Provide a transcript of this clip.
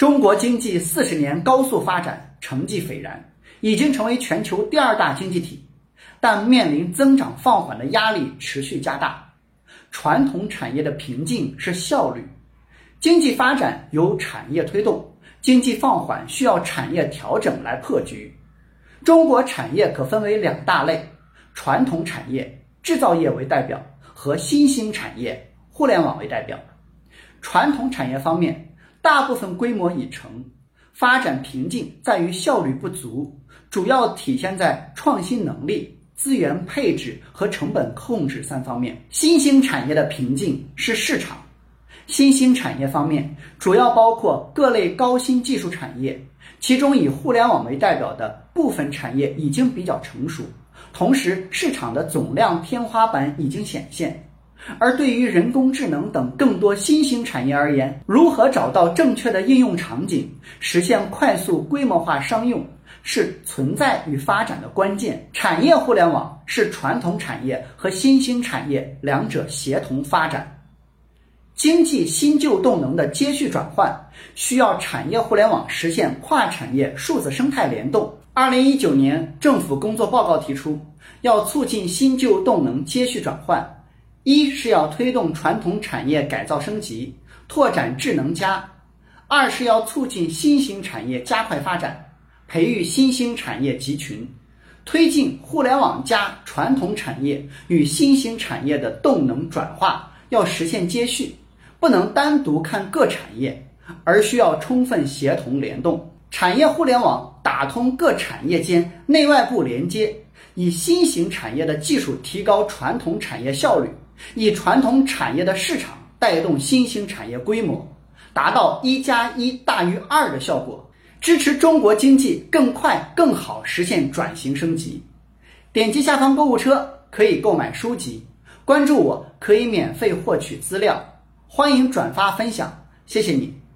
中国经济40年高速发展，成绩斐然，已经成为全球2大经济体，但面临增长放缓的压力持续加大。传统产业的瓶颈是效率，经济发展由产业推动，经济放缓需要产业调整来破局。中国产业可分为2大类，传统产业、制造业为代表和新兴产业、互联网为代表。传统产业方面，大部分规模已成，发展瓶颈在于效率不足，主要体现在创新能力、资源配置和成本控制3方面。新兴产业的瓶颈是市场。新兴产业方面，主要包括各类高新技术产业，其中以互联网为代表的部分产业已经比较成熟，同时市场的总量天花板已经显现。而对于人工智能等更多新兴产业而言，如何找到正确的应用场景，实现快速规模化商用，是存在与发展的关键。产业互联网是传统产业和新兴产业两者协同发展。经济新旧动能的接续转换，需要产业互联网实现跨产业数字生态联动。2019年政府工作报告提出，要促进新旧动能接续转换，一是要推动传统产业改造升级，拓展智能家；二是要促进新兴产业加快发展，培育新兴产业集群，推进互联网加传统产业与新兴产业的动能转化，要实现接续，不能单独看各产业，而需要充分协同联动。产业互联网打通各产业间内外部连接，以新型产业的技术提高传统产业效率，以传统产业的市场带动新兴产业规模，达到1+1大于2的效果，支持中国经济更快更好实现转型升级。点击下方购物车可以购买书籍，关注我可以免费获取资料，欢迎转发分享，谢谢你。